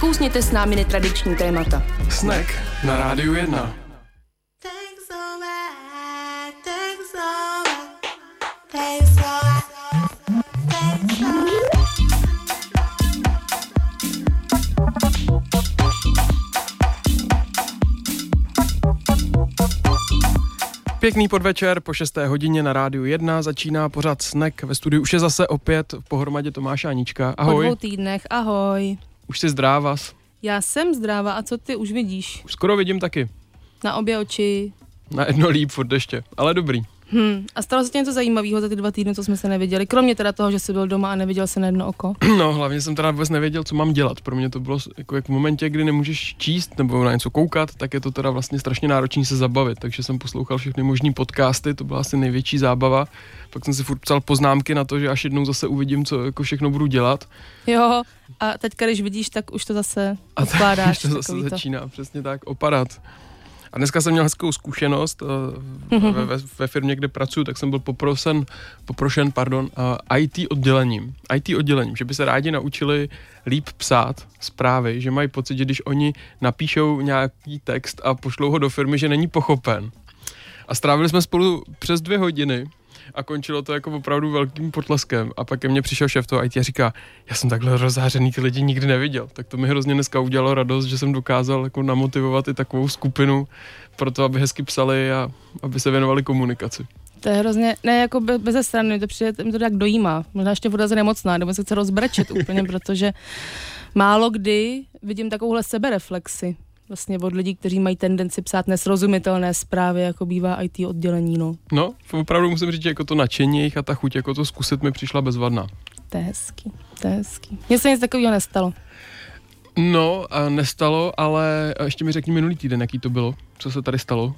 Zakousněte s námi netradiční témata. Snack na Rádiu 1. Pěkný podvečer, po 6. hodině na Rádiu 1 začíná pořad Snack. Ve studiu už je zase opět pohromadě Tomáš a Anička. Ahoj. Po 2 týdnech, ahoj. Už jsi zdráva? Já jsem zdráva, a co ty, už vidíš? Už skoro vidím taky. Na obě oči. Na jedno líp, furt ještě, ale dobrý. A stalo se tě něco zajímavého za ty 2 týdny, co jsme se neviděli? Kromě teda toho, že jsi byl doma a neviděl se na jedno oko. No, hlavně jsem teda vůbec nevěděl, co mám dělat. Pro mě to bylo jako jak v momentě, kdy nemůžeš číst nebo na něco koukat, tak je to teda vlastně strašně náročný se zabavit. Takže jsem poslouchal všechny možný podcasty, to byla asi největší zábava. Pak jsem si furt psal poznámky na to, že až jednou zase uvidím, co jako všechno budu dělat. Jo, a teďka, když vidíš, tak už to zase odkládáš. To zase začíná přesně tak opadat. A dneska jsem měl hezkou zkušenost ve firmě, kde pracuji, tak jsem byl poprošen IT oddělením, že by se rádi naučili líp psát zprávy, že mají pocit, že když oni napíšou nějaký text a pošlou ho do firmy, že není pochopen. A strávili jsme spolu přes 2 hodiny a končilo to jako opravdu velkým potleskem. A pak ke mně přišel šéf toho IT a říká, já jsem takhle rozhářený ty lidi nikdy neviděl. Tak to mi hrozně dneska udělalo radost, že jsem dokázal jako namotivovat i takovou skupinu pro to, aby hezky psali a aby se věnovali komunikaci. To je hrozně, ne jako bez strany, to přijde, mi to tak dojímá. Možná ještě voda nemocná, nebo se chce rozbrečet úplně, protože málo kdy vidím takovouhle sebereflexi vlastně od lidí, kteří mají tendenci psát nesrozumitelné zprávy, jako bývá IT oddělení, no. No, opravdu musím říct, že jako to nadšení jejich a ta chuť jako to zkusit mi přišla bezvadná. To je hezký, to je hezký. Mně se nic takového nestalo. No, nestalo, ale ještě mi řekni minulý týden, jaký to bylo, co se tady stalo.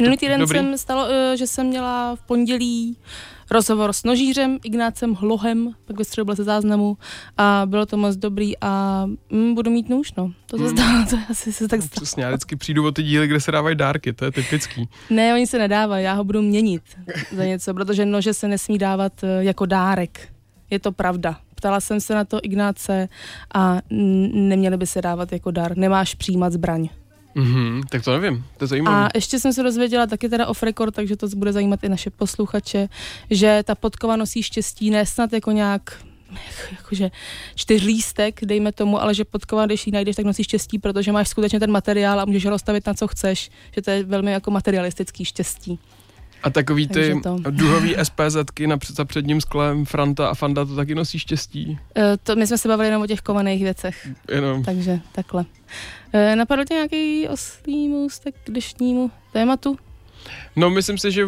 Minulý týden jsem stalo, že jsem měla v pondělí rozhovor s nožířem Ignácem Hlochem, pak ve středu byl se záznamu a bylo to moc dobrý a budu mít nůž, no. To se stalo, to asi se tak stalo. Přesně, já vždycky přijdu o ty díly, kde se dávají dárky, to je typický. Ne, oni se nedávají, já ho budu měnit za něco, protože nože se nesmí dávat jako dárek. Je to pravda. Ptala jsem se na to Ignáce a neměli by se dávat jako dar. Nemáš přijímat zbraň. Tak to nevím, to je zajímavé. A ještě jsem se dozvěděla taky teda off record, takže to bude zajímat i naše posluchače, že ta podkova nosí štěstí ne snad jako nějak jakože 4 lístek, dejme tomu, ale že podkova, když ji najdeš, tak nosí štěstí, protože máš skutečně ten materiál a můžeš ho rozstavit na co chceš, že to je velmi jako materialistický štěstí. A takový ty duhový SPZ-ky za předním sklem Franta a Fanda, to taky nosí štěstí? My jsme se bavili jenom o těch kovaných věcech. Jenom. Takže takhle. Napadl tě nějaký oslý můstek k dnešnímu tématu? No, myslím si, že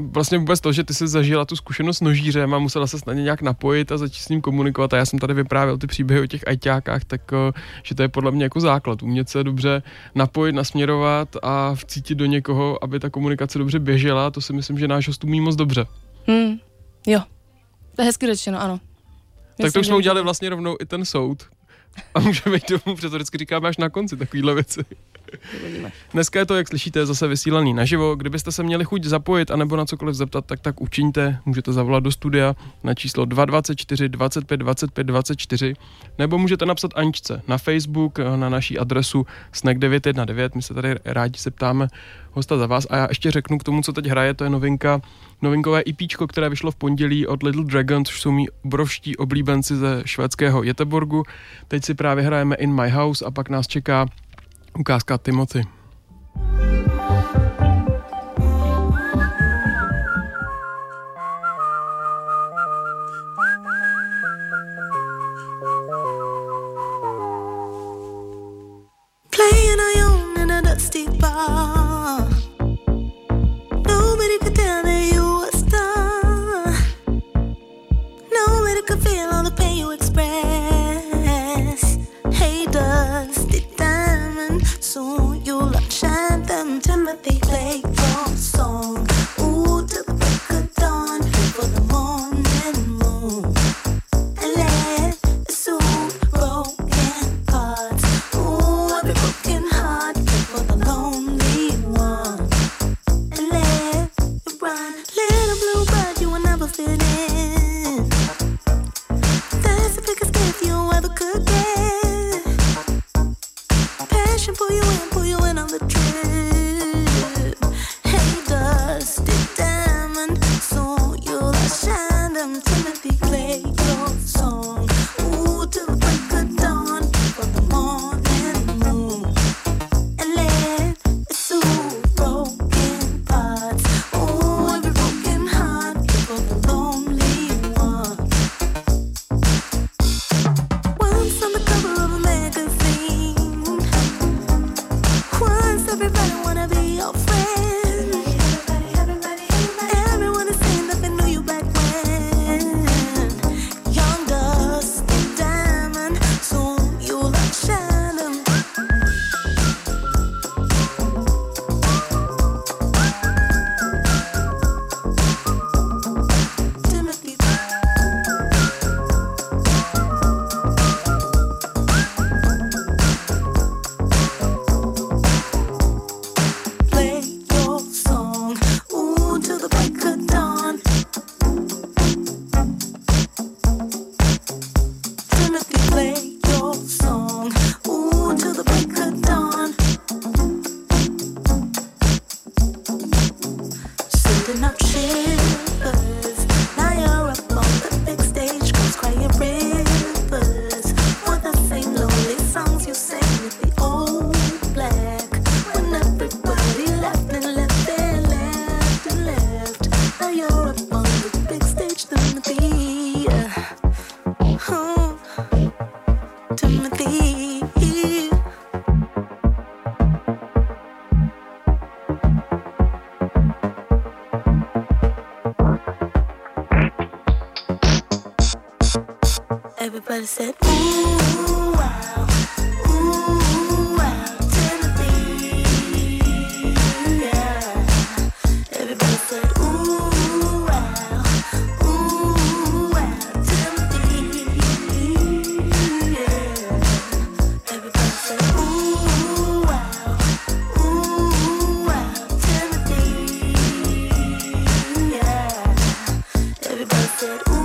vlastně vůbec to, že ty jsi zažila tu zkušenost s nožířem a musela se na ně nějak napojit a začít s ním komunikovat. A já jsem tady vyprávěl ty příběhy o těch ajťákách, tak že to je podle mě jako základ. Umět se dobře napojit, nasměrovat a vcítit do někoho, aby ta komunikace dobře běžela, to si myslím, že náš host umí moc dobře. Jo, to je hezky řečeno, ano. Myslím, tak to už jsme udělali vlastně rovnou i ten soud. A můžeme jít domů, protože to vždycky říkáme až na konci takovýhle věci. Dneska je to, jak slyšíte, zase vysílaný naživo. Kdybyste se měli chuť zapojit anebo na cokoliv zeptat, tak učiňte. Můžete zavolat do studia na číslo 224 25 25 24 nebo můžete napsat Aničce na Facebook na naší adresu snack919. My se tady rádi se ptáme hosta za vás. A já ještě řeknu k tomu, co teď hraje, to je novinkové IPčko, které vyšlo v pondělí od Little Dragon, což jsou mý obrovští oblíbenci ze švédského Göteborgu. Teď si právě hrajeme In My House a pak nás čeká ukázka Timothy. Playing alone in a dusty bar. Nobody could tell me you were a star. Nobody could feel all the pain you express. Hey, dusty diamond, soon you'll outshine them. Timothy, play your song. Ooh, till the break of dawn, for the morning moon. And let the soon broken hearts. Ooh, every broken heart, for the lonely one. And let it run. Little blue bird, you will never fit in. That's the biggest gift you ever could get. I said, ooh, wow, Tennessee, yeah. Everybody said, ooh, wow, Tennessee, yeah. Everybody said, ooh, wow, Tennessee, yeah. Everybody said, ooh.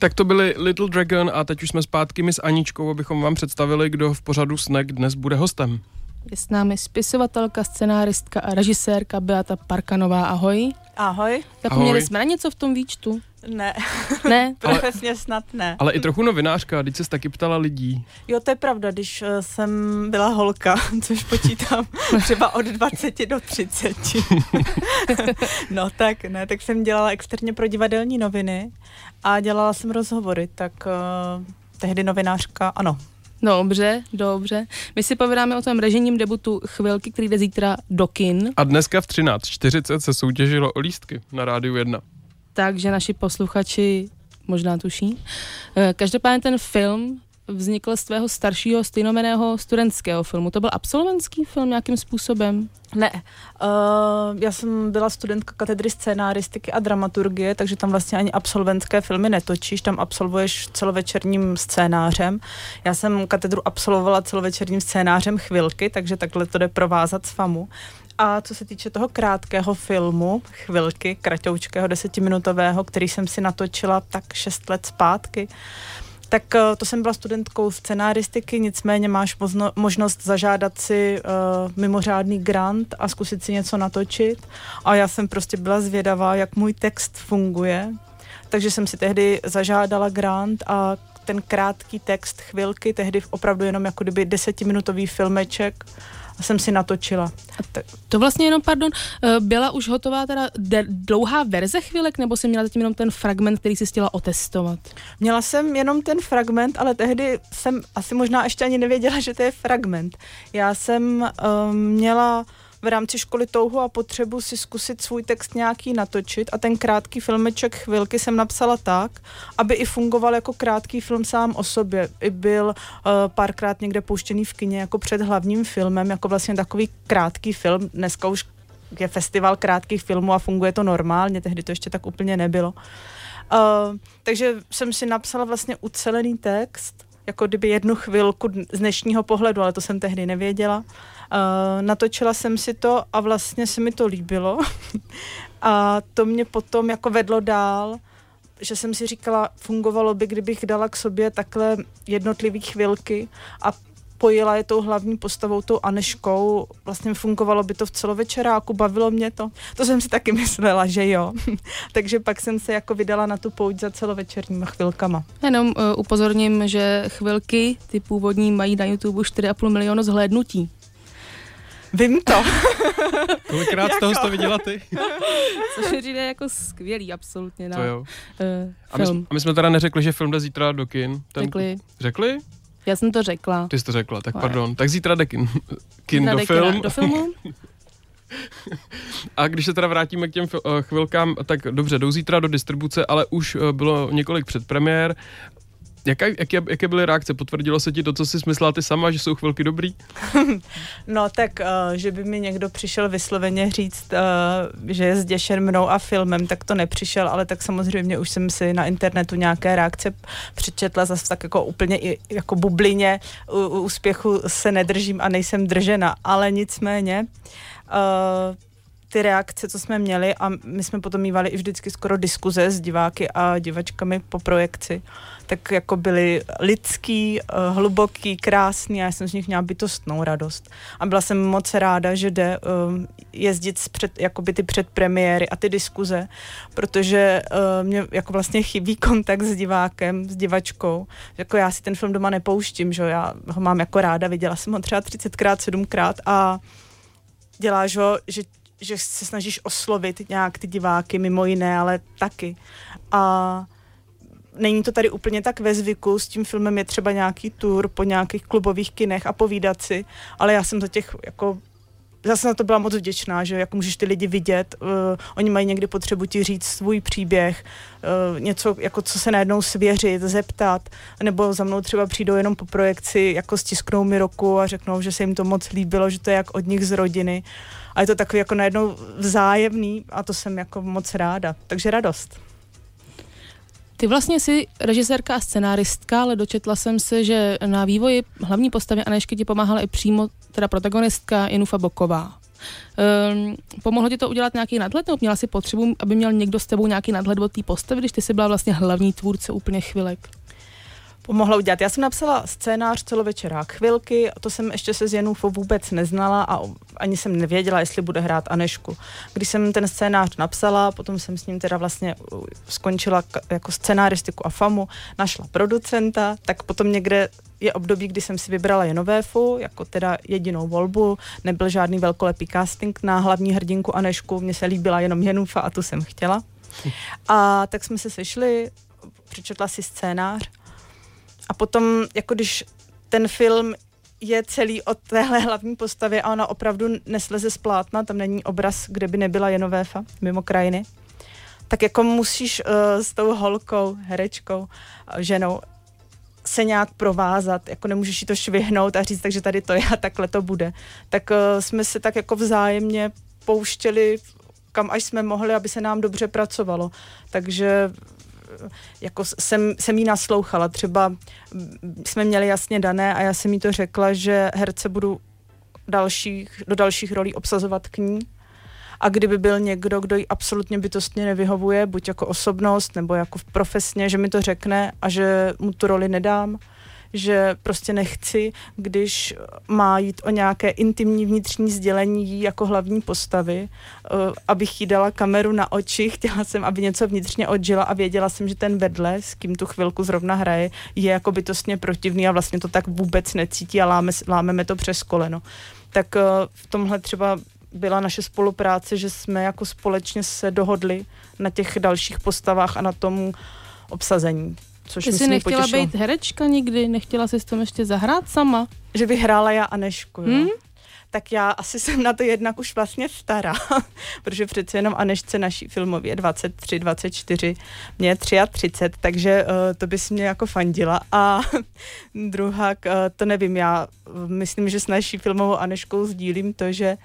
Tak to byly Little Dragon a teď už jsme zpátky my s Aničkou, abychom vám představili, kdo v pořadu Snack dnes bude hostem. Je s námi spisovatelka, scenáristka a režisérka Beata Parkanová. Ahoj. Ahoj. Tak ahoj. Měli jsme na něco v tom výčtu? Ne. Profesně snad ne. Ale i trochu novinářka, když ses taky ptala lidí. Jo, to je pravda, když jsem byla holka, což počítám třeba od 20 do 30. No tak ne, tak jsem dělala externě pro divadelní noviny a dělala jsem rozhovory, tak tehdy novinářka, ano. Dobře. My si povídáme o tom režijním debutu Chvilky, který jde zítra do kin. A dneska v 13:40 se soutěžilo o lístky na Rádiu 1. Takže naši posluchači možná tuší. Každopádně ten film vznikl z tvého staršího stejnojmenného studentského filmu. To byl absolventský film nějakým způsobem? Ne. Já jsem byla studentka katedry scénáristiky a dramaturgie, takže tam vlastně ani absolventské filmy netočíš, tam absolvuješ celovečerním scénářem. Já jsem katedru absolvovala celovečerním scénářem Chvilky, takže takhle to jde provázat s FAMU. A co se týče toho krátkého filmu, Chvilky, kratoučkého, 10minutového, který jsem si natočila tak 6 let zpátky, tak to jsem byla studentkou scenaristiky, nicméně máš možnost zažádat si mimořádný grant a zkusit si něco natočit. A já jsem prostě byla zvědavá, jak můj text funguje. Takže jsem si tehdy zažádala grant a ten krátký text Chvilky, tehdy opravdu jenom jako kdyby 10minutový filmeček, jsem si natočila. To vlastně jenom, byla už hotová teda dlouhá verze Chvilek, nebo jsi měla zatím jenom ten fragment, který jsi chtěla otestovat? Měla jsem jenom ten fragment, ale tehdy jsem asi možná ještě ani nevěděla, že to je fragment. Já jsem měla v rámci školy touhu a potřebu si zkusit svůj text nějaký natočit a ten krátký filmeček Chvilky jsem napsala tak, aby i fungoval jako krátký film sám o sobě. I byl párkrát někde pouštěný v kině jako před hlavním filmem, jako vlastně takový krátký film. Dneska už je festival krátkých filmů a funguje to normálně, tehdy to ještě tak úplně nebylo. Takže jsem si napsala vlastně ucelený text, jako kdyby jednu chvilku z dnešního pohledu, ale to jsem tehdy nevěděla. Natočila jsem si to a vlastně se mi to líbilo. A to mě potom jako vedlo dál, že jsem si říkala, fungovalo by, kdybych dala k sobě takhle jednotlivý chvilky a pojila je tou hlavní postavou, tou Aneškou. Vlastně fungovalo by to v celovečeráku, bavilo mě to. To jsem si taky myslela, že jo. Takže pak jsem se jako vydala na tu pouť za celovečerníma chvilkama. Jenom upozorním, že Chvilky, ty původní, mají na YouTube 4,5 milionu zhlédnutí. Vím to. Kolikrát z toho jsi to viděla ty? Což je říde jako skvělý, absolutně. To jo. A my jsme teda neřekli, že film jde zítra do kin. Řekli? Já jsem to řekla. Ty jsi to řekla, tak pardon. Tak zítra jde kin do filmu. Do filmu. A když se teda vrátíme k těm chvilkám, tak dobře, jdou zítra do distribuce, ale už bylo několik předpremiér. Jaké byly reakce? Potvrdilo se ti to, co jsi myslela ty sama, že jsou Chvilky dobrý? No tak, že by mi někdo přišel vysloveně říct, že je zděšen mnou a filmem, tak to nepřišel, ale tak samozřejmě už jsem si na internetu nějaké reakce přečetla, zase tak jako úplně i jako bublině úspěchu se nedržím a nejsem držena, ale nicméně ty reakce, co jsme měli, a my jsme potom mívali i vždycky skoro diskuze s diváky a divačkami po projekci, tak jako byly lidský, hluboký, krásný a já jsem z nich měla bytostnou radost. A byla jsem moc ráda, že jde jezdit jakoby ty předpremiéry a ty diskuze, protože mě jako vlastně chybí kontakt s divákem, s divačkou. Jako já si ten film doma nepouštím, že já ho mám jako ráda, viděla jsem ho třeba 30krát, 7krát a děláš ho, že se snažíš oslovit nějak ty diváky, mimo jiné, ale taky. A není to tady úplně tak ve zvyku, s tím filmem je třeba nějaký tour po nějakých klubových kinech a povídat si, ale já jsem za těch, jako, zase na to byla moc vděčná, že jako můžeš ty lidi vidět, oni mají někdy potřebu ti říct svůj příběh, něco, jako co se najednou svěřit, zeptat, nebo za mnou třeba přijdou jenom po projekci, jako stisknou mi ruku a řeknou, že se jim to moc líbilo, že to je jak od nich z rodiny. A je to takový jako najednou vzájemný a to jsem jako moc ráda. Takže radost. Ty vlastně jsi režisérka a scenáristka, ale dočetla jsem se, že na vývoji hlavní postavy Anéšky ti pomáhala i přímo teda protagonistka Jenufa Boková. Pomohlo ti to udělat nějaký nadhled, nebo měla si potřebu, aby měl někdo s tebou nějaký nadhled od té postavy, když ty jsi byla vlastně hlavní tvůrce úplně chvilek? Pomohla udělat. Já jsem napsala scénář celovečerák Chvilky, a to jsem ještě se s Jenufou vůbec neznala a ani jsem nevěděla, jestli bude hrát Anešku. Když jsem ten scénář napsala, potom jsem s ním teda vlastně skončila jako scenaristiku a FAMU, našla producenta, tak potom někde je období, kdy jsem si vybrala Jenovéfu, jako teda jedinou volbu, nebyl žádný velkolepý casting na hlavní hrdinku Anešku, mně se líbila jenom Jenufa a tu jsem chtěla. A tak jsme se sešli, přečetla si scénář. A potom, jako když ten film je celý o téhle hlavní postavě a ona opravdu nesleze z plátna, tam není obraz, kde by nebyla Jenovéfa mimo krajiny, tak jako musíš s tou holkou, herečkou, ženou se nějak provázat, jako nemůžeš jí to švihnout a říct, takže tady to je a takhle to bude. Tak jsme se tak jako vzájemně pouštěli, kam až jsme mohli, aby se nám dobře pracovalo. Takže jako jsem jí naslouchala. Třeba jsme měli jasně dané a já jsem jí to řekla, že herce budu do dalších rolí obsazovat k ní. A kdyby byl někdo, kdo jí absolutně bytostně nevyhovuje, buď jako osobnost nebo jako profesně, že mi to řekne a že mu tu roli nedám, že prostě nechci, když má jít o nějaké intimní vnitřní sdělení jí jako hlavní postavy, abych jí dala kameru na oči, chtěla jsem, aby něco vnitřně odžila a věděla jsem, že ten vedle, s kým tu chvilku zrovna hraje, je jako bytostně protivný a vlastně to tak vůbec necítí a lámeme to přes koleno. Tak v tomhle třeba byla naše spolupráce, že jsme jako společně se dohodli na těch dalších postavách a na tom obsazení. Což ty jsi nechtěla být herečka nikdy? Nechtěla jsi s tom ještě zahrát sama? Že bych hrála já Anešku, jo? Tak já asi jsem na to jednak už vlastně stará, protože přece jenom Anešce naší filmově 23, 24, mě 33, takže to bys mě jako fandila a druhák, to nevím, já myslím, že s naší filmovou Aneškou sdílím to, že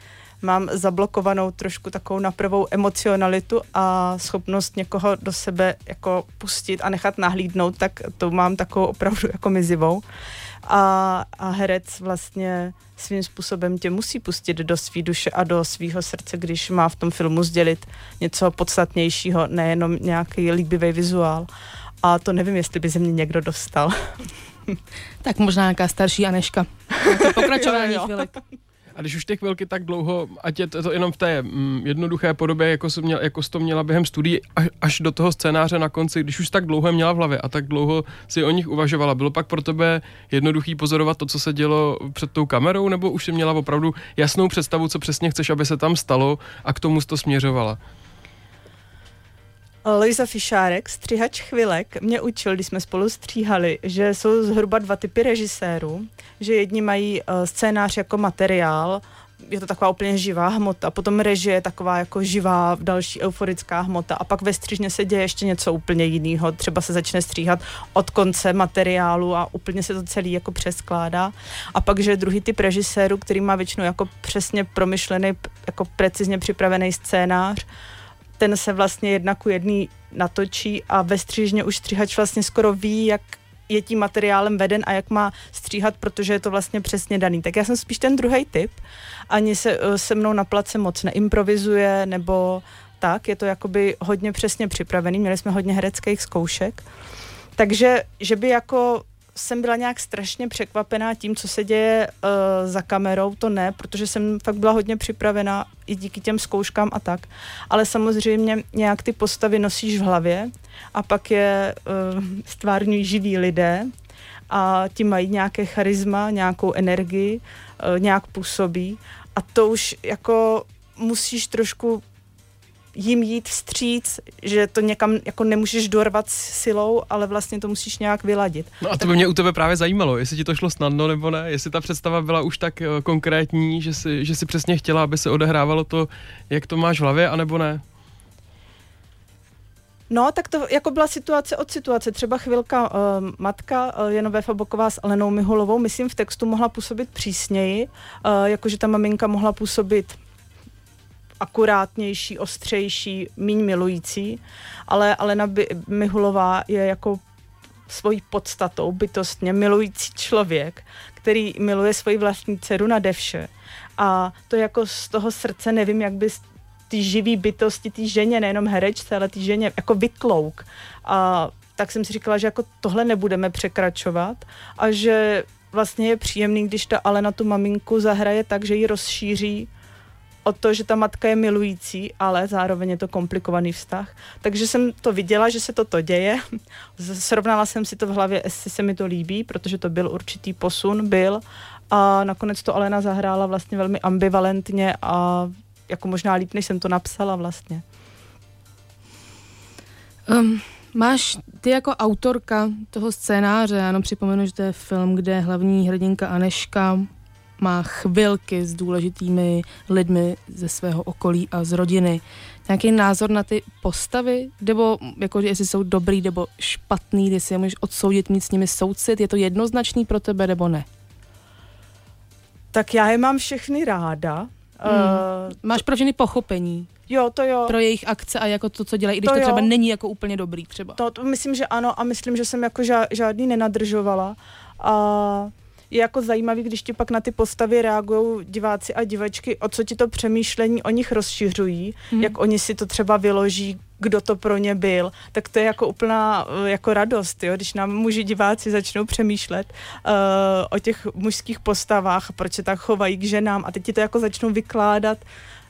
mám zablokovanou trošku takovou napravou emocionalitu a schopnost někoho do sebe jako pustit a nechat nahlídnout, tak to mám takovou opravdu jako mizivou. A herec vlastně svým způsobem tě musí pustit do svý duše a do svýho srdce, když má v tom filmu sdělit něco podstatnějšího, nejenom nějaký líbivý vizuál. A to nevím, jestli by ze mě někdo dostal. Tak možná nějaká starší Aneška. Nějaké pokračování chvilek. A když už ty chvilky tak dlouho, ať je to jenom v té jednoduché podobě, jako jsi to měla během studií, až do toho scénáře na konci, když už tak dlouho měla v hlavě a tak dlouho si o nich uvažovala, bylo pak pro tebe jednoduchý pozorovat to, co se dělo před tou kamerou, nebo už jsi měla opravdu jasnou představu, co přesně chceš, aby se tam stalo a k tomu jsi to směřovala? Lojza Fischárek, stříhač chvilek, mě učil, když jsme spolu stříhali, že jsou zhruba dva typy režisérů, že jedni mají scénář jako materiál, je to taková úplně živá hmota, potom režie je taková jako živá, další euforická hmota a pak ve střižně se děje ještě něco úplně jiného, třeba se začne stříhat od konce materiálu a úplně se to celý jako přeskládá. A pak, že druhý typ režisérů, který má většinou jako přesně promyšlený, jako precizně připravený scénář, ten se vlastně jedna ku jedný natočí a ve střižně už střihač vlastně skoro ví, jak je tím materiálem veden a jak má stříhat, protože je to vlastně přesně daný. Tak já jsem spíš ten druhý typ. Ani se mnou na place moc neimprovizuje nebo tak. Je to jakoby hodně přesně připravený. Měli jsme hodně hereckých zkoušek. Takže, že by jako jsem byla nějak strašně překvapená tím, co se děje za kamerou, to ne, protože jsem fakt byla hodně připravená i díky těm zkouškám a tak. Ale samozřejmě nějak ty postavy nosíš v hlavě a pak je stvárňují živí lidé a ti mají nějaké charisma, nějakou energii, nějak působí a to už jako musíš trošku jim jít vstříc, že to někam jako nemůžeš dorvat silou, ale vlastně to musíš nějak vyladit. No a to by mě u tebe právě zajímalo, jestli ti to šlo snadno nebo ne, jestli ta představa byla už tak konkrétní, že si přesně chtěla, aby se odehrávalo to, jak to máš v hlavě, anebo ne? No, tak to jako byla situace od situace. Třeba chvilka matka Jenufa Boková s Alenou Mihulovou, myslím, v textu mohla působit přísněji, jakože ta maminka mohla působit akurátnější, ostřejší, míň milující, ale Alena Mihulová je jako svojí podstatou bytostně milující člověk, který miluje svoji vlastní dceru nade vše. A to jako z toho srdce nevím, jak by ty živý bytosti, ty ženě, nejenom herečce, ale ty ženě jako vytlouk. A tak jsem si říkala, že jako tohle nebudeme překračovat a že vlastně je příjemný, když ta Alena tu maminku zahraje tak, že ji rozšíří o to, že ta matka je milující, ale zároveň je to komplikovaný vztah. Takže jsem to viděla, že se toto děje. Srovnala jsem si to v hlavě, jestli se mi to líbí, protože to byl určitý posun, byl. A nakonec to Alena zahrála vlastně velmi ambivalentně a jako možná líp, než jsem to napsala vlastně. Máš ty jako autorka toho scénáře, ano, připomenu, že to je film, kde hlavní hrdinka Aneška má chvilky s důležitými lidmi ze svého okolí a z rodiny. Nějaký názor na ty postavy? Nebo jako, jestli jsou dobrý nebo špatný, jestli je můžeš odsoudit, mít s nimi soucit? Je to jednoznačný pro tebe nebo ne? Tak já je mám všechny ráda. Máš pro všechny pochopení? Jo, to jo. Pro jejich akce a jako to, co dělají, i když to třeba není jako úplně dobrý třeba. To myslím, že ano a myslím, že jsem jako žádný nenadržovala a je jako zajímavý, když ti pak na ty postavy reagují diváci a divačky, o co ti to přemýšlení o nich rozšiřují, jak oni si to třeba vyloží, kdo to pro ně byl, tak to je jako úplná jako radost, jo? Když nám muži diváci začnou přemýšlet o těch mužských postavách, proč se tak chovají k ženám a teď ti to jako začnou vykládat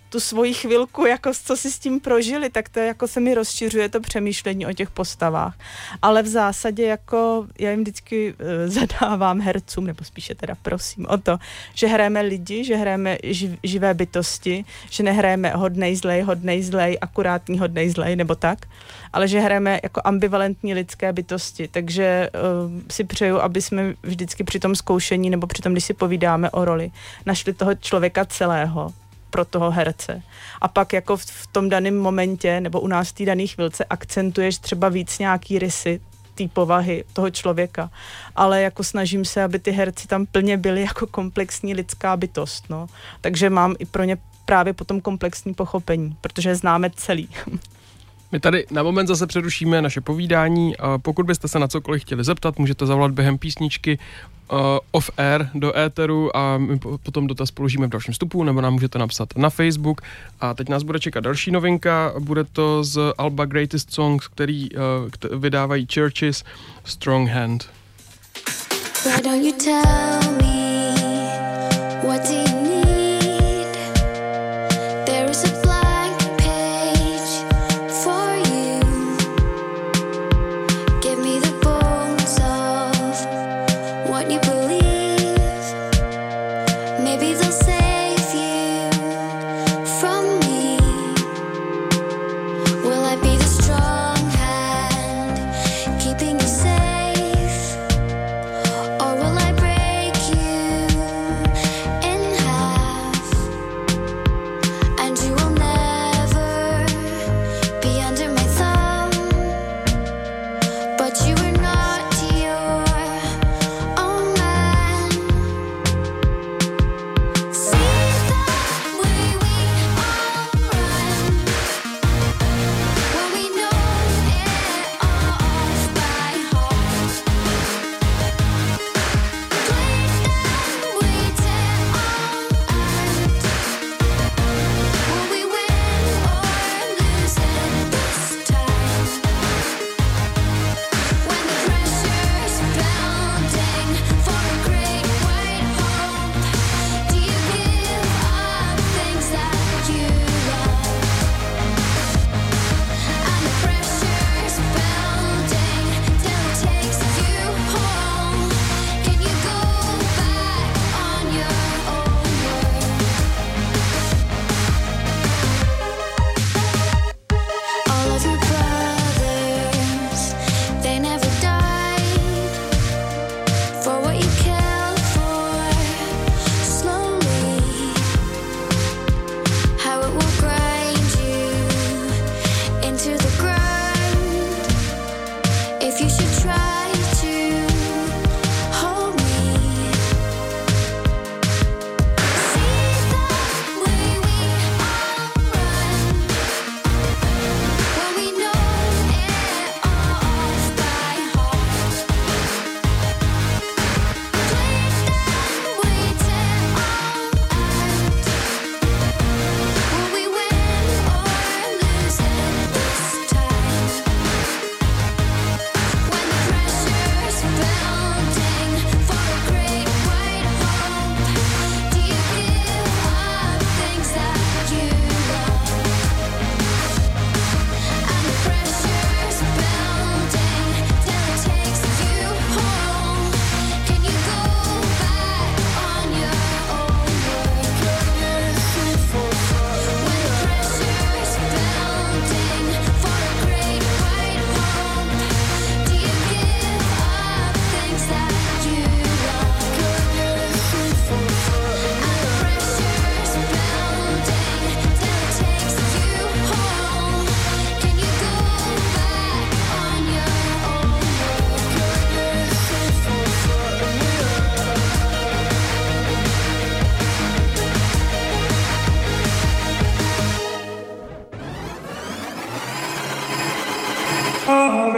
tu svoji chvilku, jako co si s tím prožili, tak to jako se mi rozšiřuje to přemýšlení o těch postavách. Ale v zásadě jako já jim vždycky zadávám hercům, nebo spíše teda prosím o to, že hrajeme lidi, že hrajeme živé bytosti, že nehrajeme hodnej, zlej, akurátní, hodnej, zlej, nebo tak, ale že hrajeme jako ambivalentní lidské bytosti. Takže si přeju, aby jsme vždycky při tom zkoušení, nebo při tom, když si povídáme o roli, našli toho člověka celého pro toho herce. A pak jako v tom daném momentě, nebo u nás v té dané chvilce, akcentuješ třeba víc nějaký rysy té povahy toho člověka. Ale jako snažím se, aby ty herci tam plně byli jako komplexní lidská bytost. No. Takže mám i pro ně právě potom komplexní pochopení, protože známe celý. My tady na moment zase přerušíme naše povídání. Pokud byste se na cokoliv chtěli zeptat, můžete zavolat během písničky off-air do éteru a my potom dotaz položíme v dalším vstupu, nebo nám můžete napsat na Facebook. A teď nás bude čekat další novinka, bude to z alba Greatest Songs, který vydávají Churches, Strong Hand. Why don't you tell me what do you need? There is a keeping you safe, or will I break you? Na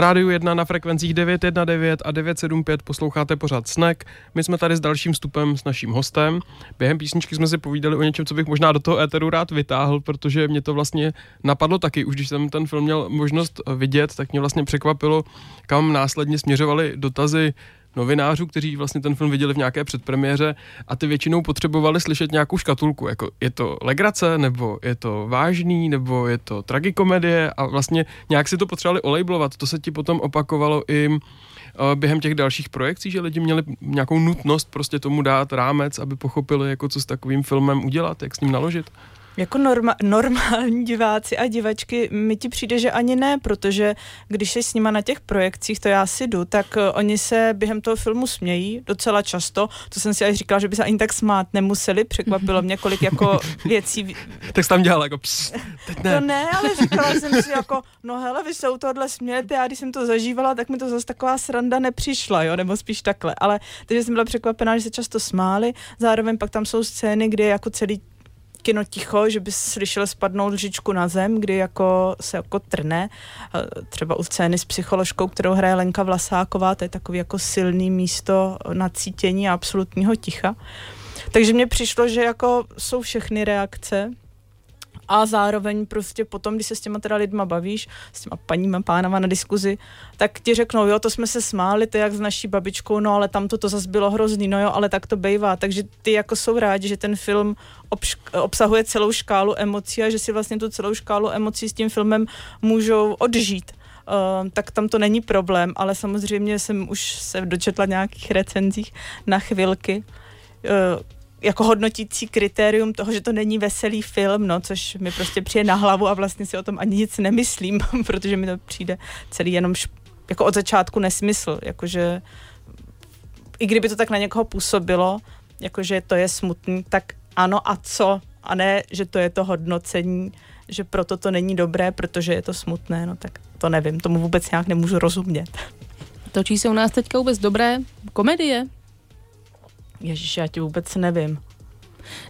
rádiu 1 na frekvencích 919 a 975 posloucháte pořád Snek. My jsme tady s dalším vstupem s naším hostem. Během písničky jsme si povídali o něčem, co bych možná do toho éteru rád vytáhl, protože mě to vlastně napadlo taky. Už když jsem ten film měl možnost vidět, tak mě vlastně překvapilo, kam následně směřovaly dotazy novinářů, kteří vlastně ten film viděli v nějaké předpremiéře a ty většinou potřebovali slyšet nějakou škatulku, jako je to legrace, nebo je to vážný, nebo je to tragikomedie a vlastně nějak si to potřebovali olejblovat. To se ti potom opakovalo i během těch dalších projekcí, že lidi měli nějakou nutnost prostě tomu dát rámec, aby pochopili, jako co s takovým filmem udělat, jak s ním naložit. Jako normální diváci a divačky mi ti přijde, že ani ne, protože když jsi s nima na těch projekcích, to já si jdu, tak oni se během toho filmu smějí docela často. To jsem si až říkala, že by se ani tak smát nemuseli, překvapilo mě, kolik jako věcí... Tak jsi tam dělala jako psst, teď ne. To ne, ale říkala jsem si jako, no hele, vy se u tohohle smějete, já když jsem to zažívala, tak mi to zase taková sranda nepřišla, jo, nebo spíš takhle. Ale takže jsem byla překvapená, že se často smáli, zároveň pak tam jsou scény, kde jako celý kino ticho, že bys slyšel spadnout lžičku na zem, kdy jako se jako trne, třeba u scény s psycholožkou, kterou hraje Lenka Vlasáková, to je takový jako silný místo na cítění a absolutního ticha. Takže mně přišlo, že jako jsou všechny reakce a zároveň prostě potom, když se s těma teda lidma bavíš, s těma paníma, pánama na diskuzi, tak ti řeknou, jo, to jsme se smáli, to jak s naší babičkou, no ale tam to zase bylo hrozný, no jo, ale tak to bejvá. Takže ty jako jsou rádi, že ten film obsahuje celou škálu emocí a že si vlastně tu celou škálu emocí s tím filmem můžou odžít. Tak tam to není problém, ale samozřejmě jsem už se dočetla nějakých recenzích na chvilky, jako hodnotící kritérium toho, že to není veselý film, no, což mi prostě přijde na hlavu a vlastně si o tom ani nic nemyslím, protože mi to přijde celý jenom jako od začátku nesmysl, jakože i kdyby to tak na někoho působilo, jakože to je smutný, tak ano a co? A ne, že to je to hodnocení, že proto to není dobré, protože je to smutné, no tak to nevím, tomu vůbec nějak nemůžu rozumět. Točí se u nás teďka vůbec dobré komedie? Ježíš, já ti vůbec nevím.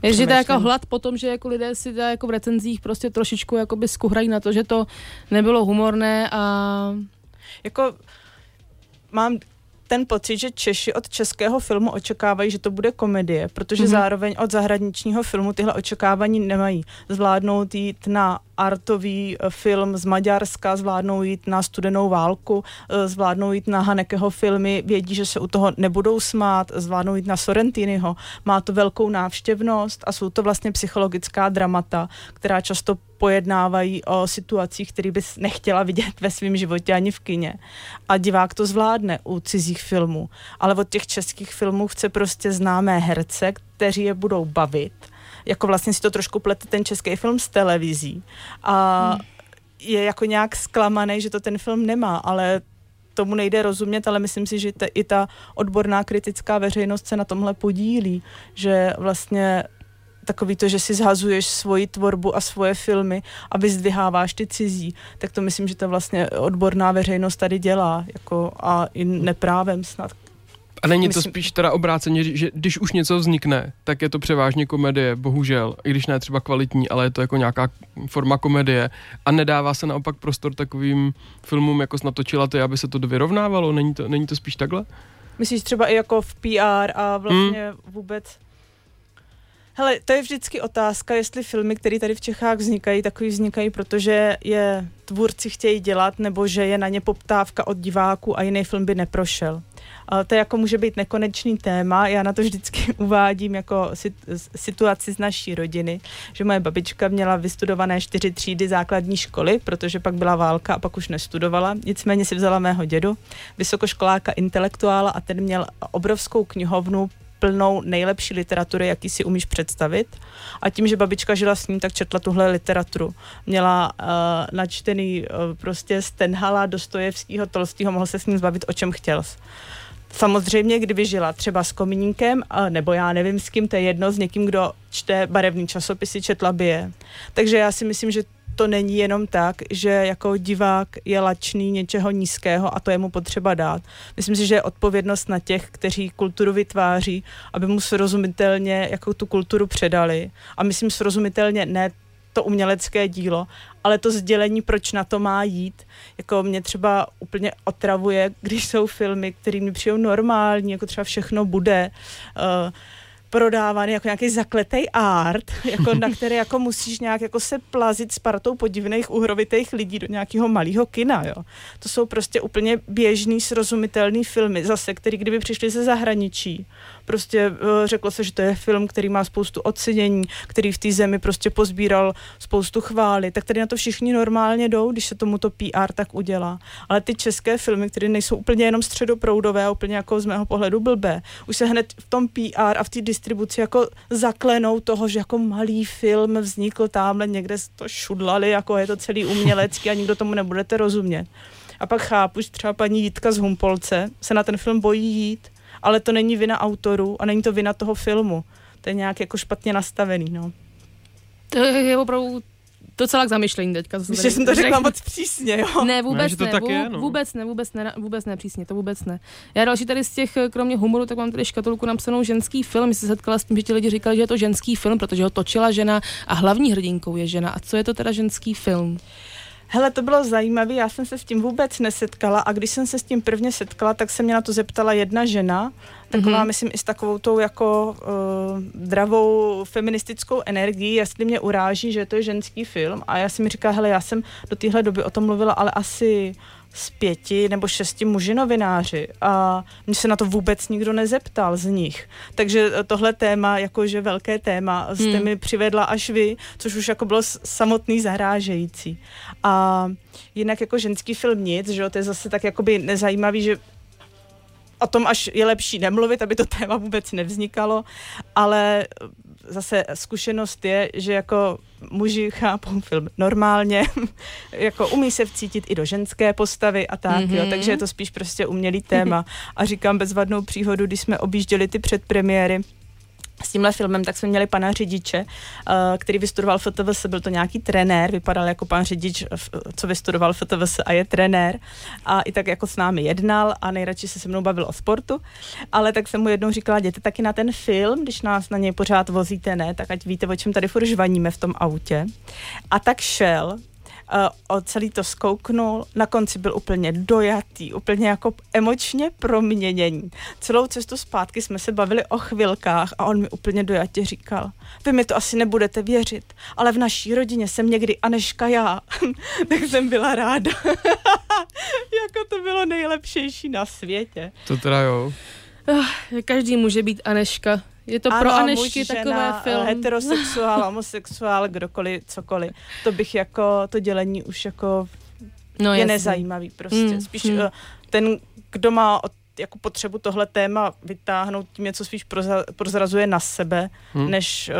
Ježíš, to je jako hlad po tom, že jako lidé si jako v recenzích prostě trošičku jakoby skuhrají na to, že to nebylo humorné a... Jako mám ten pocit, že Češi od českého filmu očekávají, že to bude komedie, protože zároveň od zahraničního filmu tyhle očekávání nemají. Zvládnou jít na artový film z Maďarska, zvládnou jít na Studenou válku, zvládnou jít na Hanekeho filmy, vědí, že se u toho nebudou smát, zvládnou jít na Sorrentiniho. Má to velkou návštěvnost a jsou to vlastně psychologická dramata, která často pojednávají o situacích, které bys nechtěla vidět ve svém životě ani v kině. A divák to zvládne u cizích filmů. Ale od těch českých filmů chce prostě známé herce, kteří je budou bavit. Jako vlastně si to trošku plete ten český film s televizí. A je jako nějak zklamaný, že to ten film nemá, ale tomu nejde rozumět, ale myslím si, že i ta odborná kritická veřejnost se na tomhle podílí, že vlastně takový to, že si zhazuješ svoji tvorbu a svoje filmy a vyzdviháváš ty cizí, tak to myslím, že to vlastně odborná veřejnost tady dělá jako a i neprávem snad. A není to spíš teda obráceně, že když už něco vznikne, tak je to převážně komedie, bohužel, i když ne třeba kvalitní, ale je to jako nějaká forma komedie a nedává se naopak prostor takovým filmům, jako snad točila ty, aby se to vyrovnávalo, není to spíš takhle? Myslíš třeba i jako v PR a vlastně vůbec... Hele, to je vždycky otázka, jestli filmy, které tady v Čechách vznikají, takový vznikají, protože je tvůrci chtějí dělat, nebo že je na ně poptávka od diváků a jiný film by neprošel. To jako může být nekonečný téma, já na to vždycky uvádím jako situaci z naší rodiny, že moje babička měla vystudované 4 třídy základní školy, protože pak byla válka a pak už nestudovala, nicméně si vzala mého dědu, vysokoškoláka intelektuála a ten měl obrovskou knihovnu plnou nejlepší literatury, jaký si umíš představit. A tím, že babička žila s ním, tak četla tuhle literaturu. Měla načtený prostě Stendhala, Dostojevskýho, Tolstýho, mohl se s ním zbavit, o čem chtěl. Samozřejmě, kdyby žila třeba s Komínkem, nebo já nevím s kým, to je jedno, s někým, kdo čte barevný časopisy, četla by je. Takže já si myslím, že to není jenom tak, že jako divák je lačný něčeho nízkého a to je mu potřeba dát. Myslím si, že je odpovědnost na těch, kteří kulturu vytváří, aby mu srozumitelně jako tu kulturu předali. A myslím srozumitelně ne to umělecké dílo, ale to sdělení, proč na to má jít. Jako mě třeba úplně otravuje, když jsou filmy, které mi přijdou normální, jako třeba Všechno bude, prodávaný jako nějaký zakletej art, jako na který jako musíš nějak jako se plazit s partou podivných uhrovitých lidí do nějakého malého kina, jo. To jsou prostě úplně běžný, srozumitelný filmy, zase, který kdyby přišli ze zahraničí, prostě řeklo se, že to je film, který má spoustu ocenění, který v té zemi prostě pozbíral spoustu chvály, tak tady na to všichni normálně jdou, když se tomuto PR tak udělá. Ale ty české filmy, které nejsou úplně jenom středoproudové a úplně jako z mého pohledu blbé, už se hned v tom PR a v té distribuci jako zaklenou toho, že jako malý film vznikl tamhle, někde to šudlali, jako je to celý umělecký a nikdo tomu nebudete rozumět. A pak chápu, že třeba paní Jitka z Humpolce se na ten film bojí jít, ale to není vina autorů a není to vina toho filmu. To je nějak jako špatně nastavený, no. To je opravdu docela k zamyšlení teďka. Že jsem to řekla moc přísně, jo? Ne, vůbec ne. Já další tady z těch, kromě humoru, tak mám tady škatulku napsanou ženský film. Jsi se setkala s tím, že ti lidi říkali, že je to ženský film, protože ho točila žena a hlavní hrdinkou je žena. A co je to teda ženský film? Hele, to bylo zajímavé, já jsem se s tím vůbec nesetkala a když jsem se s tím prvně setkala, tak se mě na to zeptala jedna žena, taková, myslím, i s takovou tou jako dravou feministickou energií, jestli mě uráží, že to je ženský film a já si mi říkala, hele, já jsem do téhle doby o tom mluvila, ale asi z 5 nebo 6 muži novináři a mě se na to vůbec nikdo nezeptal z nich. Takže tohle téma, jakože velké téma, jste mi přivedla až vy, což už jako bylo samotný zarážející. A jinak jako ženský film nic, že jo, to je zase tak jakoby nezajímavý, že o tom až je lepší nemluvit, aby to téma vůbec nevznikalo, ale zase zkušenost je, že jako muži chápou film normálně, jako umí se vcítit i do ženské postavy a tak, jo, takže je to spíš prostě umělý téma. A říkám bezvadnou příhodu, když jsme objížděli ty předpremiéry s tímhle filmem, tak jsme měli pana řidiče, který vystudoval FTVS, byl to nějaký trenér, vypadal jako pan řidič, co vystudoval FTVS a je trenér a i tak jako s námi jednal a nejradši se mnou bavil o sportu, ale tak jsem mu jednou říkala, jděte taky na ten film, když nás na něj pořád vozíte, ne, tak ať víte, o čem tady furt žvaníme v tom autě. A tak šel, celý to zkouknul, na konci byl úplně dojatý, úplně jako emočně proměněný. Celou cestu zpátky jsme se bavili o chvilkách a on mi úplně dojatě říkal, vy mi to asi nebudete věřit, ale v naší rodině jsem někdy Aneška já. Tak jsem byla ráda. Jako to bylo nejlepšejší na světě. To teda jo. Každý může být Aneška. Je to ano, pro Anešky žena, takové film. Heterosexuál, homosexuál, kdokoliv, cokoliv. To bych jako, to dělení už jako no, je jasný. Nezajímavý prostě. Spíš ten, kdo má jako potřebu tohle téma vytáhnout, tím něco spíš prozrazuje na sebe, než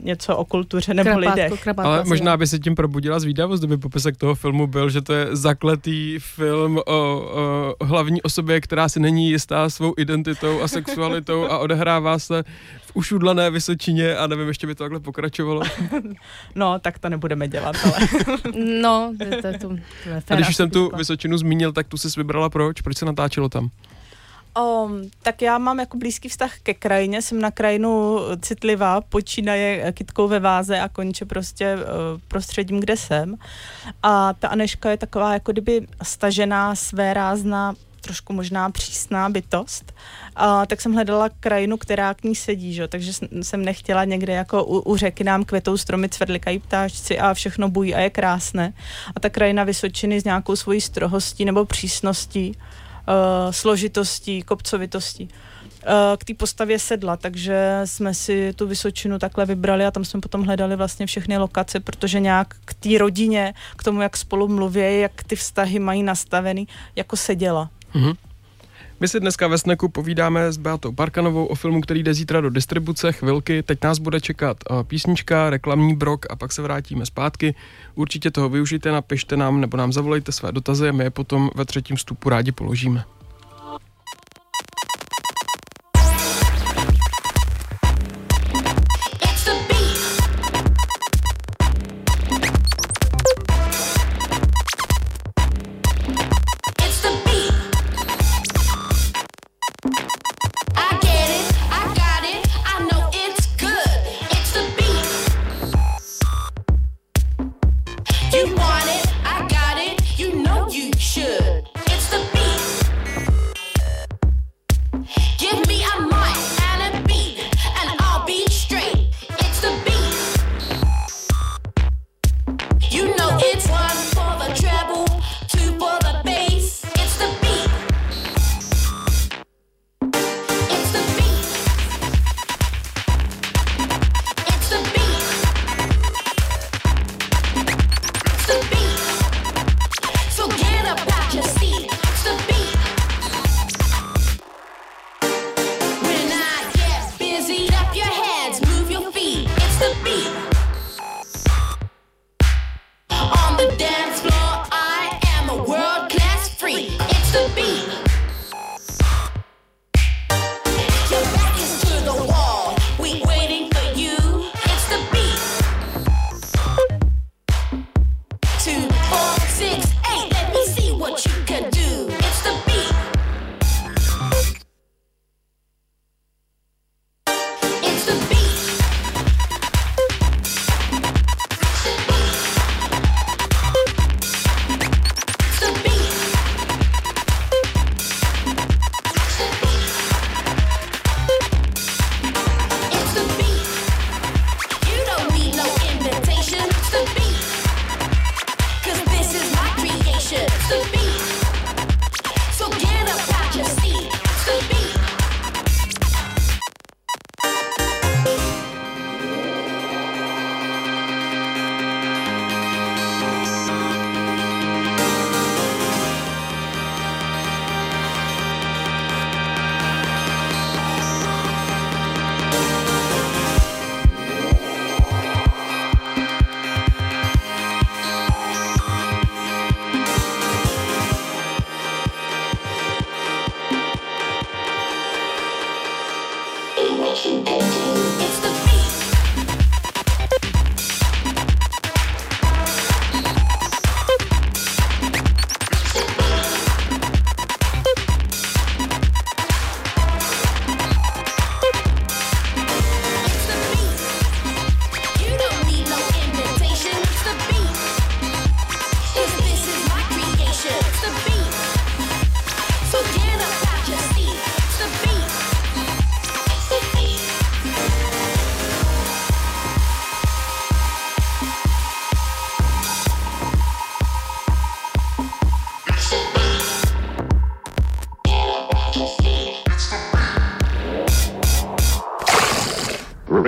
něco o kultuře nebo lidech. Ale možná by se tím probudila zvídavost, kdyby popisek toho filmu byl, že to je zakletý film o hlavní osobě, která si není jistá svou identitou a sexualitou a odehrává se v ušudlané Vysočině a nevím, ještě by to takhle pokračovalo. No, tak to nebudeme dělat, ale... No, to a když jsem tu Vysočinu zmínil, tak tu jsi vybrala proč? Proč se natáčelo tam? Tak já mám jako blízký vztah ke krajině, jsem na krajinu citlivá, počínaje kytkou ve váze a končí prostě prostředím, kde jsem. A ta Aneška je taková jako kdyby stažená, svérázná, trošku možná přísná bytost. Tak jsem hledala krajinu, která k ní sedí, že? Takže jsem nechtěla někde jako u řeky nám kvetou stromy, cvrlikají ptáčci a všechno bují a je krásné. A ta krajina Vysočiny s nějakou svojí strohostí nebo přísností, složitostí, kopcovitostí k té postavě sedla, takže jsme si tu Vysočinu takhle vybrali a tam jsme potom hledali vlastně všechny lokace, protože nějak k té rodině, k tomu, jak spolu mluví, jak ty vztahy mají nastavený, jako seděla. Mm-hmm. My si dneska ve Sneku povídáme s Beatou Parkanovou o filmu, který jde zítra do distribuce, chvilky. Teď nás bude čekat písnička, reklamní blok a pak se vrátíme zpátky. Určitě toho využijte, napište nám nebo nám zavolejte své dotazy a my je potom ve třetím vstupu rádi položíme.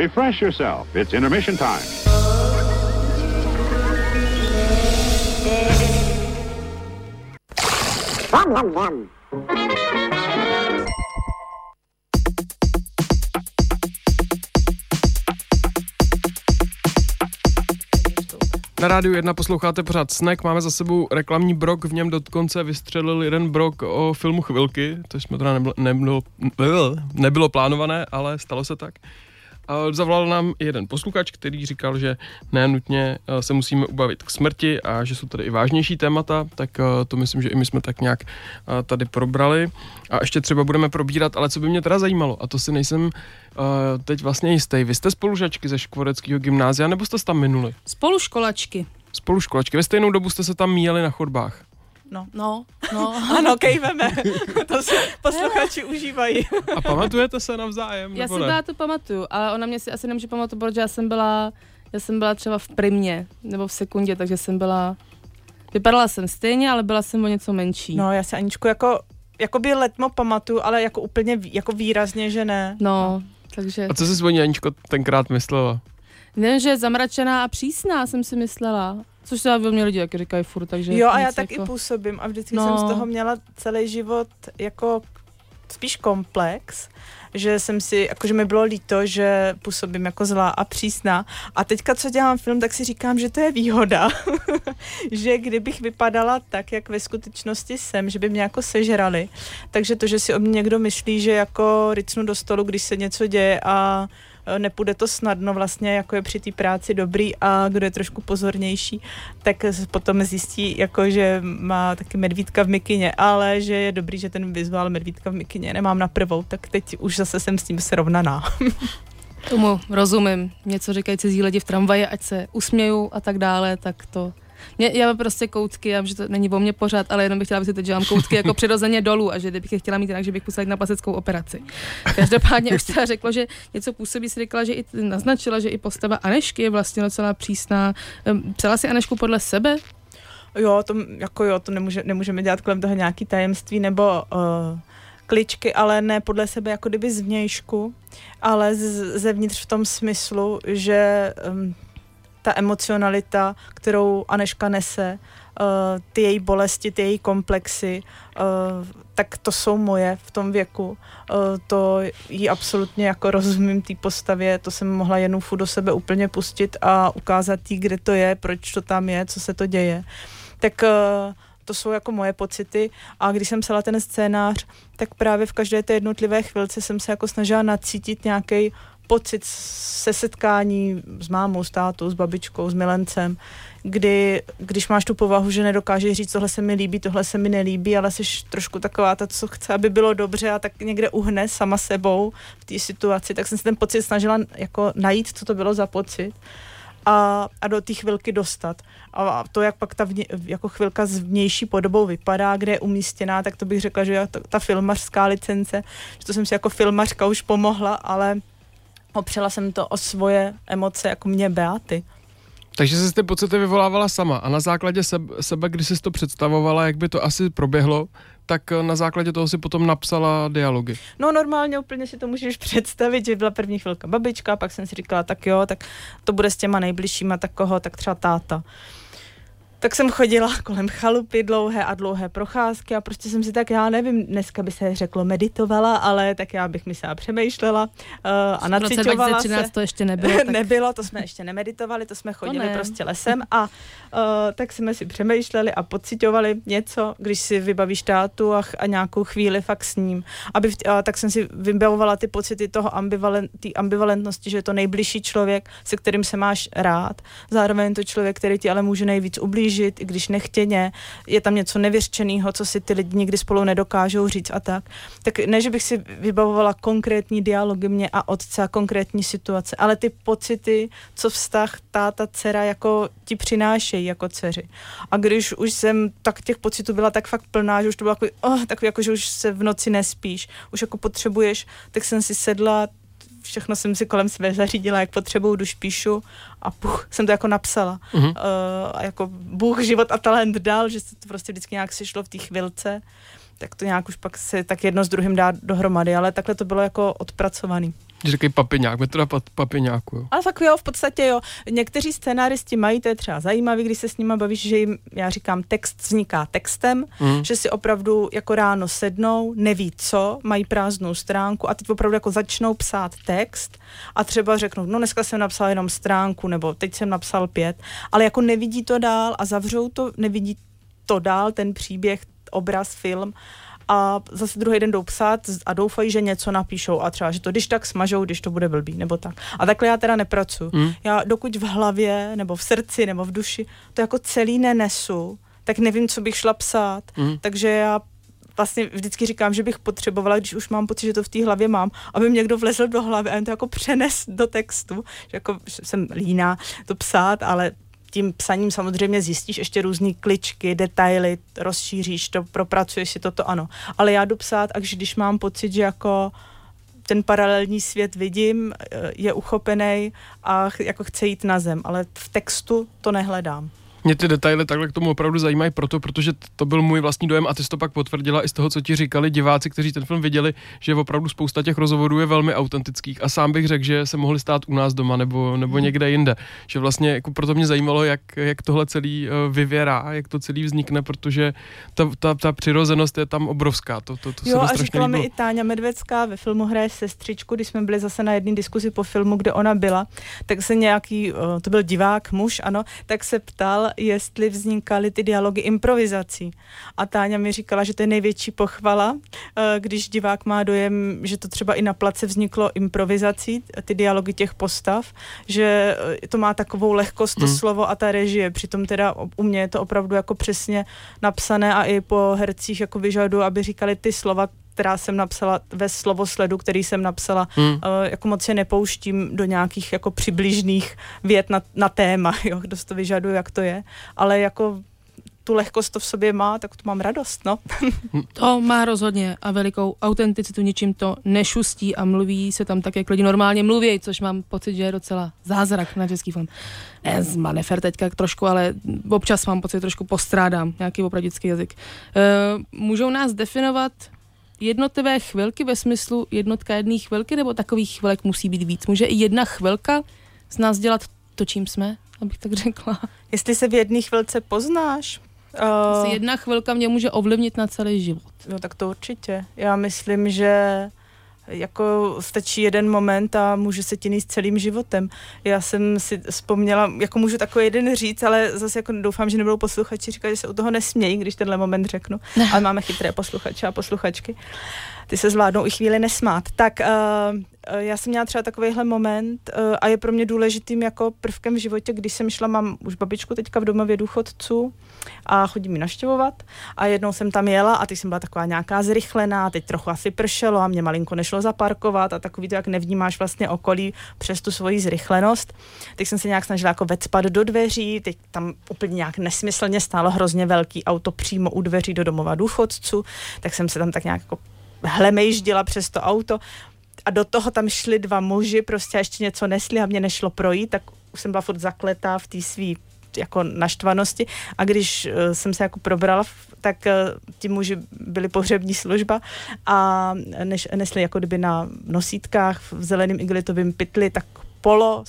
Refresh yourself. It's intermission time. Nom, nom, nom. Na Rádiu 1 posloucháte pořád Snack, máme za sebou reklamní brok, v něm dokonce vystřelil jeden brok o filmu Chvilky, což jsme teda nebylo plánované, ale stalo se tak. A zavolal nám jeden posluchač, který říkal, že nenutně se musíme ubavit k smrti a že jsou tady i vážnější témata, tak to myslím, že i my jsme tak nějak tady probrali a ještě třeba budeme probírat, ale co by mě teda zajímalo, a to si nejsem teď vlastně jistý, vy jste spolužačky ze Škvoreckého gymnázia, nebo jste se tam minuli? Spoluškolačky. Spoluškolačky, ve stejnou dobu jste se tam míjeli na chodbách. No. Ano, kejveme. To si posluchači užívají. A pamatujete se navzájem? Já si byla to pamatuju, ale ona mě si asi nemůže pamatovat, protože já jsem byla třeba v primě, nebo v sekundě, takže jsem byla, vypadala jsem stejně, ale byla jsem o něco menší. No, já si Aničku jakoby letmo pamatuju, ale jako úplně jako výrazně, že ne. No, takže. A co jsi o ní, Aničko, tenkrát myslela? Nevím, že je zamračená a přísná, jsem si myslela. Což se ve mně lidi taky říkají furt, takže. Jo, a já tak jako i působím a vždycky jsem z toho měla celý život jako spíš komplex, že jsem si, jakože mi bylo líto, že působím jako zlá a přísná. A teďka, co dělám film, tak si říkám, že to je výhoda, že kdybych vypadala tak, jak ve skutečnosti jsem, že by mě jako sežrali. Takže to, že si o mě někdo myslí, že jako rycnu do stolu, když se něco děje a nepůjde to snadno, vlastně jako je při té práci dobrý, a kdo je trošku pozornější, tak potom zjistí, jako, že má taky medvídka v mikině, ale že je dobrý, že ten vyzval medvídka v mikině nemám na prvou, tak teď už zase jsem s tím srovnaná. Tomu rozumím. Něco říkající z lidi v tramvaji, ať se usměju a tak dále, tak to. Já mám prostě koutky, já vím, že to není o mě pořád, ale jenom bych chtěla vysvětlit, že mám koutky jako přirozeně dolů a že kdybych je chtěla mít jinak, že bych musela jít na plastickou operaci. Každopádně už se řeklo, že něco působí, si říkala, že i naznačila, že i postava Anešky je vlastně docela přísná. Psala si Anešku podle sebe? Jo, to, jako jo, to nemůžeme dělat kolem toho nějaký tajemství nebo kličky, ale ne podle sebe jako kdyby zvnějšku, ale zevnitř v tom smyslu, že ta emocionalita, kterou Aneška nese, ty její bolesti, ty její komplexy, tak to jsou moje v tom věku. To jí absolutně jako rozumím té postavě, to jsem mohla Jenufu do sebe úplně pustit a ukázat jí, kde to je, proč to tam je, co se to děje. Tak to jsou jako moje pocity a když jsem psala ten scénář, tak právě v každé té jednotlivé chvilce jsem se jako snažila nacítit nějaký pocit se setkání s mámou, s tátou, s babičkou, s milencem, když máš tu povahu, že nedokážeš říct, tohle se mi líbí, tohle se mi nelíbí, ale jsi trošku taková ta, co chce, aby bylo dobře a tak někde uhne sama sebou v té situaci, tak jsem se ten pocit snažila jako najít, co to bylo za pocit a do té chvilky dostat. A to, jak pak ta jako chvilka s vnější podobou vypadá, kde je umístěná, tak to bych řekla, že ta filmařská licence, že to jsem si jako filmařka už pomohla, ale opřela jsem to o svoje emoce, jako mě Beaty. Takže jsi ty pocity vyvolávala sama a na základě sebe, když jsi to představovala, jak by to asi proběhlo, tak na základě toho si potom napsala dialogy. No normálně úplně si to můžeš představit, že byla první chvilka babička, pak jsem si říkala, tak jo, tak to bude s těma nejbližšíma, tak koho, tak třeba táta. Tak jsem chodila kolem chalupy dlouhé a dlouhé procházky a prostě jsem si tak, já nevím, dneska by se řeklo meditovala, ale tak já bych myslela přemýšlela a nacitovala se. V roce 2013 to ještě nebylo. Tak nebylo, to jsme ještě nemeditovali, to jsme chodili prostě lesem a tak jsme si přemýšleli a pocitovali něco, když si vybavíš tátu a nějakou chvíli fakt s ním. Tak jsem si vybavovala ty pocity toho ambivalentnosti, že je to nejbližší člověk, se kterým se máš rád. Zároveň to člověk, který ti ale může nejvíc ublížit, i když nechtěně, je tam něco nevyřčeného, co si ty lidi nikdy spolu nedokážou říct a tak. Tak ne, že bych si vybavovala konkrétní dialogy mě a otce a konkrétní situace, ale ty pocity, co vztah táta, dcera jako ti přinášejí jako dceři. A když už jsem, tak těch pocitů byla tak fakt plná, že už to bylo jako, takový jako, že už se v noci nespíš, už jako potřebuješ, tak jsem si sedla, všechno jsem si kolem sebe zařídila, jak potřebuju, duš píšu a puch, jsem to jako napsala. A jako Bůh, život a talent dal, že se to prostě vždycky nějak sešlo v té chvilce, tak to nějak už pak se tak jedno s druhým dá dohromady, ale takhle to bylo jako odpracovaný. říkají papiňák, metoda papiňáku. Jo. A tak jo, v podstatě jo. Někteří scénáristi mají, to je třeba zajímavý, když se s nima bavíš, že jim, já říkám, text vzniká textem, že si opravdu jako ráno sednou, neví co, mají prázdnou stránku a teď opravdu jako začnou psát text a třeba řeknou, no dneska jsem napsal jenom stránku, nebo teď jsem napsal 5, ale jako nevidí to dál a zavřou to, nevidí to dál, ten příběh, obraz, film, a zase druhý den jdou psát a doufají, že něco napíšou a třeba, že to když tak smažou, když to bude blbý, nebo tak. A takhle já teda nepracuji. Já dokud v hlavě, nebo v srdci, nebo v duši to jako celý nenesu, tak nevím, co bych šla psát. Takže já vlastně vždycky říkám, že bych potřebovala, když už mám pocit, že to v té hlavě mám, aby mě někdo vlezl do hlavy a jen to jako přenes do textu. Že jako jsem líná to psát, ale tím psaním samozřejmě zjistíš ještě různý kličky, detaily, rozšíříš to, propracuješ si toto, ano. Ale já jdu psát, a když mám pocit, že jako ten paralelní svět vidím, je uchopenej a jako chce jít na zem, ale v textu to nehledám. Mě ty detaily takhle k tomu opravdu zajímají proto, protože to byl můj vlastní dojem a ty jsi to pak potvrdila i z toho, co ti říkali diváci, kteří ten film viděli, že opravdu spousta těch rozhovorů je velmi autentických a sám bych řekl, že se mohli stát u nás doma nebo někde jinde. Že vlastně jako proto mě zajímalo, jak tohle celý vyvěrá, jak to celý vznikne, protože ta přirozenost je tam obrovská. To jo, se a říkala mi i Táňa Medvědská ve filmu Hraje sestřičku, když jsme byli zase na jedné diskuzi po filmu, kde ona byla, tak se nějaký, to byl divák, muž, ano, tak se ptal, jestli vznikaly ty dialogy improvizací. A Táňa mi říkala, že to je největší pochvala, když divák má dojem, že to třeba i na place vzniklo improvizací, ty dialogy těch postav, že to má takovou lehkost to slovo a ta režie. Přitom teda u mě je to opravdu jako přesně napsané a i po hercích jako vyžaduju, aby říkali ty slova, která jsem napsala ve slovosledu, který jsem napsala, jako moc se nepouštím do nějakých jako přibližných vět na téma, jo, dost to vyžaduju, jak to je, ale jako tu lehkost to v sobě má, tak to mám radost, no. To má rozhodně a velikou autenticitu, ničím to nešustí a mluví se tam tak, jak lidi normálně mluví, což mám pocit, že je docela zázrak na český film. Nezma, nefér teďka trošku, ale občas mám pocit, trošku postrádám nějaký opravdický jazyk. Můžou nás definovat jednotlivé chvilky ve smyslu jednotka jedné chvilky, nebo takových chvilek musí být víc? Může i jedna chvilka z nás dělat to, čím jsme, abych tak řekla? Jestli se v jedné chvilce poznáš? Asi jedna chvilka mě může ovlivnit na celý život. No tak to určitě. Já myslím, že jako stačí jeden moment a může se ti nést celým životem. Já jsem si vzpomněla, jako můžu takový jeden říct, ale zase jako doufám, že nebudou posluchači říkat, že se u toho nesmějí, když tenhle moment řeknu. Ne. Ale máme chytré posluchače a posluchačky. Ty se zvládnou i chvíli nesmát. Tak já jsem měla třeba takovejhle moment a je pro mě důležitým jako prvkem v životě, když jsem šla, mám už babičku teďka v domově důchodců a chodím ji navštěvovat a jednou jsem tam jela a teď jsem byla taková nějaká zrychlená, teď trochu asi pršelo a mě malinko nešlo zaparkovat a takový to, jak nevnímáš vlastně okolí přes tu svoji zrychlenost. Teď jsem se nějak snažila jako vecpat do dveří, teď tam úplně nějak nesmyslně stálo hrozně velký auto přímo u dveří do domova důchodců, tak jsem se tam tak nějak jako hlemejždila přes to auto a do toho tam šli dva muži prostě a ještě něco nesli a mě nešlo projít, tak už jsem byla furt zakletá v té svý jako naštvanosti a když jsem se jako probrala, tak ti muži byli pohřební služba a nesli jako kdyby na nosítkách v zeleným igelitovým pytli, tak polo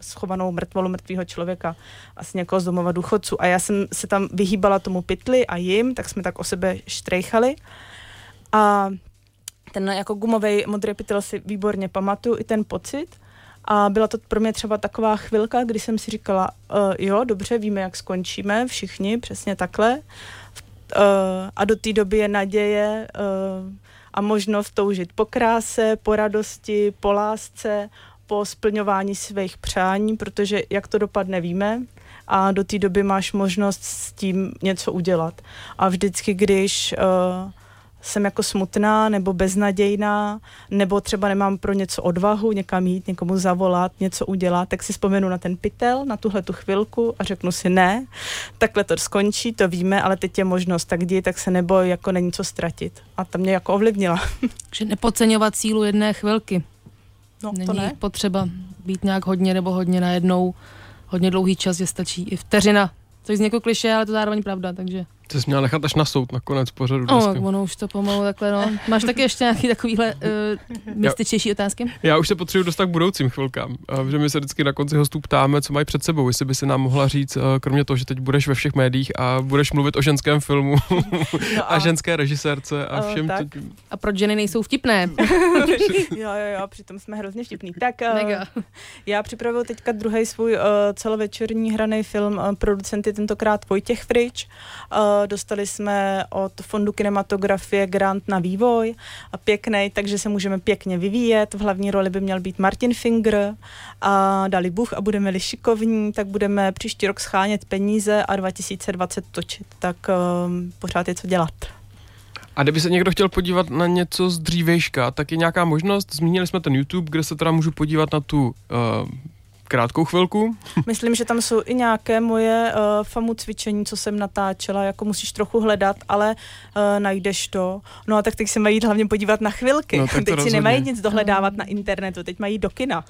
schovanou mrtvolu mrtvýho člověka, asi někoho z domova důchodců a já jsem se tam vyhýbala tomu pytli a jim, tak jsme tak o sebe štrejchali. A ten jako gumovej modrý pytel si výborně pamatuju, i ten pocit. A byla to pro mě třeba taková chvilka, kdy jsem si říkala, jo, dobře, víme, jak skončíme, všichni, přesně takhle. A do té doby je naděje a možnost toužit po kráse, po radosti, po lásce, po splňování svých přání, protože jak to dopadne, víme. A do té doby máš možnost s tím něco udělat. A vždycky, když jsem jako smutná nebo beznadějná, nebo třeba nemám pro něco odvahu, někam jít, někomu zavolat, něco udělat, tak si vzpomenu na ten pytel, na tuhle tu chvilku a řeknu si ne, takhle to skončí, to víme, ale teď je možnost, tak jdi, tak se neboj, jako není co ztratit. A ta mě jako ovlivnila. Takže nepodceňovat sílu jedné chvilky. No, není to ne. Potřeba být nějak hodně nebo hodně najednou, hodně dlouhý čas, je stačí i vteřina. Což z někoho klišé, ale to zároveň pravda, takže Ty jsi měla nechat až na soud nakonec pořadu dneska. No, ono už to pomalu takhle, no. Máš taky ještě nějaký takovýhle mystičtější otázky? Já už se potřebuji dostat k budoucím chvilkám, že my se vždycky na konci hostů ptáme, co mají před sebou, jestli by si nám mohla říct, kromě toho, že teď budeš ve všech médiích a budeš mluvit o ženském filmu a ženské režisérce a všem. A proč ženy nejsou vtipné? jo, přitom jsme hrozně vtipný. Tak já připravil teďka druhý svůj celovečerní hraný film, producenty tentokrát Vojtěch Frejch. Dostali jsme od Fondu kinematografie grant na vývoj a pěkný, takže se můžeme pěkně vyvíjet. V hlavní roli by měl být Martin Finger a dali Bůh a budeme-li šikovní, tak budeme příští rok schánět peníze a 2020 točit, tak pořád je co dělat. A kdyby se někdo chtěl podívat na něco z dřívějška, tak je nějaká možnost, zmínili jsme ten YouTube, kde se teda můžu podívat na tu... krátkou chvilku. Myslím, že tam jsou i nějaké moje FAMU cvičení, co jsem natáčela, jako musíš trochu hledat, ale najdeš to. No a tak teď se mají hlavně podívat na chvilky. No, teď si nemají nic dohledávat na internetu, teď mají do kina.